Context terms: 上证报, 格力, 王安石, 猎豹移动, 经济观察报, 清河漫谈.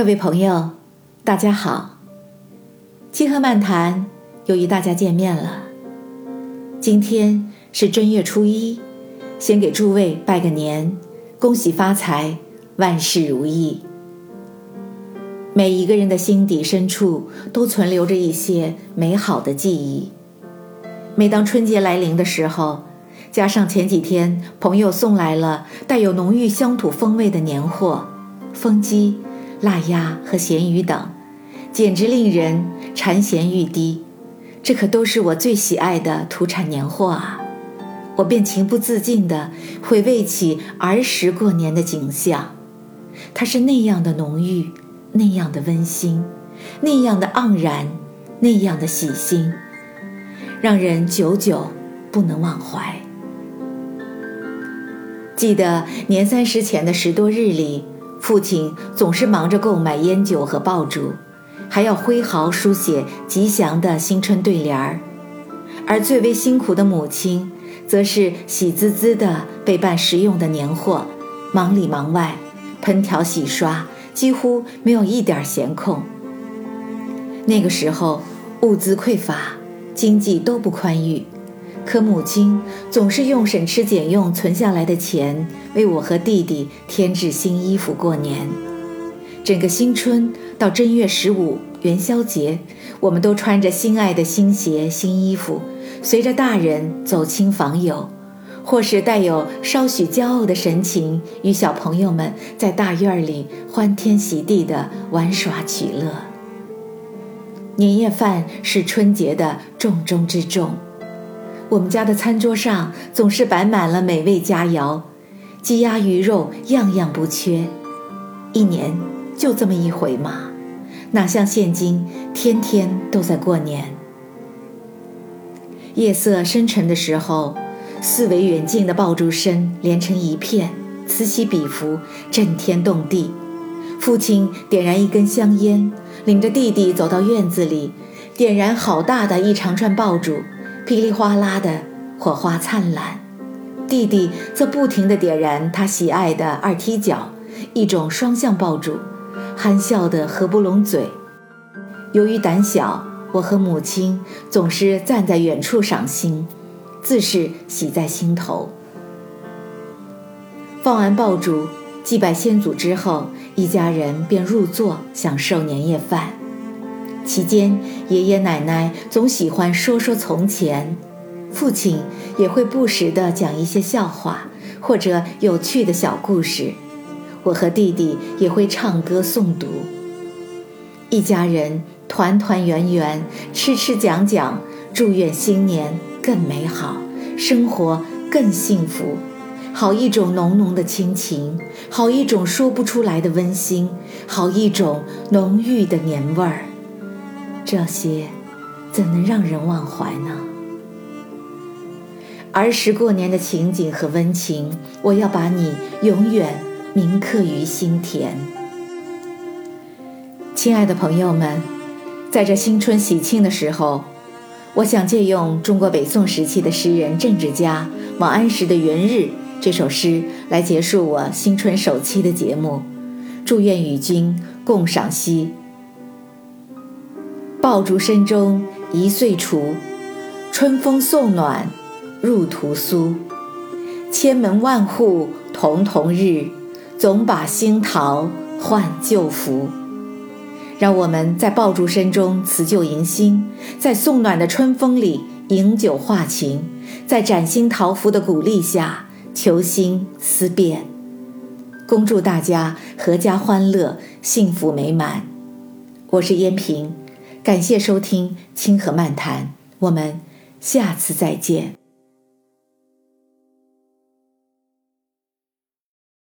各位朋友，大家好，七和漫谈又与大家见面了。今天是正月初一，先给诸位拜个年，恭喜发财，万事如意。每一个人的心底深处都存留着一些美好的记忆。每当春节来临的时候，加上前几天朋友送来了带有浓郁乡土风味的年货，风鸡、腊鸭和咸鱼等，简直令人馋涎欲滴。这可都是我最喜爱的土产年货啊！我便情不自禁地回味起儿时过年的景象，它是那样的浓郁，那样的温馨，那样的盎然，那样的喜新，让人久久不能忘怀。记得年三十前的10多日里，父亲总是忙着购买烟酒和爆竹，还要挥毫书写吉祥的新春对联儿，而最为辛苦的母亲则是喜滋滋地备办实用的年货，忙里忙外，烹调洗刷，几乎没有一点闲空。那个时候物资匮乏，经济都不宽裕，可母亲总是用省吃俭用存下来的钱为我和弟弟添置新衣服过年。整个新春到正月15元宵节，我们都穿着心爱的新鞋新衣服，随着大人走亲访友，或是带有稍许骄傲的神情，与小朋友们在大院里欢天喜地地玩耍取乐。年夜饭是春节的重中之重，我们家的餐桌上总是摆满了美味佳肴，鸡鸭鱼肉样样不缺。一年就这么一回嘛，哪像现今天天都在过年。夜色深沉的时候，四围远近的爆竹声连成一片，此起彼伏，震天动地。父亲点燃一根香烟，领着弟弟走到院子里，点燃好大的一长串爆竹，噼里哗啦的火花灿烂。弟弟则不停地点燃他喜爱的2踢脚，一种双向爆竹，憨笑得合不拢嘴。由于胆小，我和母亲总是站在远处赏心，自是喜在心头。放完爆竹，祭拜先祖之后，一家人便入座享受年夜饭。期间，爷爷奶奶总喜欢说说从前，父亲也会不时地讲一些笑话或者有趣的小故事，我和弟弟也会唱歌诵读。一家人团团圆圆，吃吃讲讲，祝愿新年更美好，生活更幸福。好一种浓浓的亲情，好一种说不出来的温馨，好一种浓郁的年味儿。这些怎能让人忘怀呢？儿时过年的情景和温情，我要把你永远铭刻于心田。亲爱的朋友们，在这新春喜庆的时候，我想借用中国北宋时期的诗人政治家王安石的《元日》这首诗来结束我新春首期的节目，祝愿与君共赏析。爆竹声中一岁除，春风送暖入屠苏。千门万户曈曈日，总把新桃换旧符。让我们在爆竹声中辞旧迎新，在送暖的春风里饮酒话情，在崭新桃符的鼓励下求新思变。恭祝大家阖家欢乐，幸福美满。我是燕平，感谢收听《清河漫谈》，我们下次再见。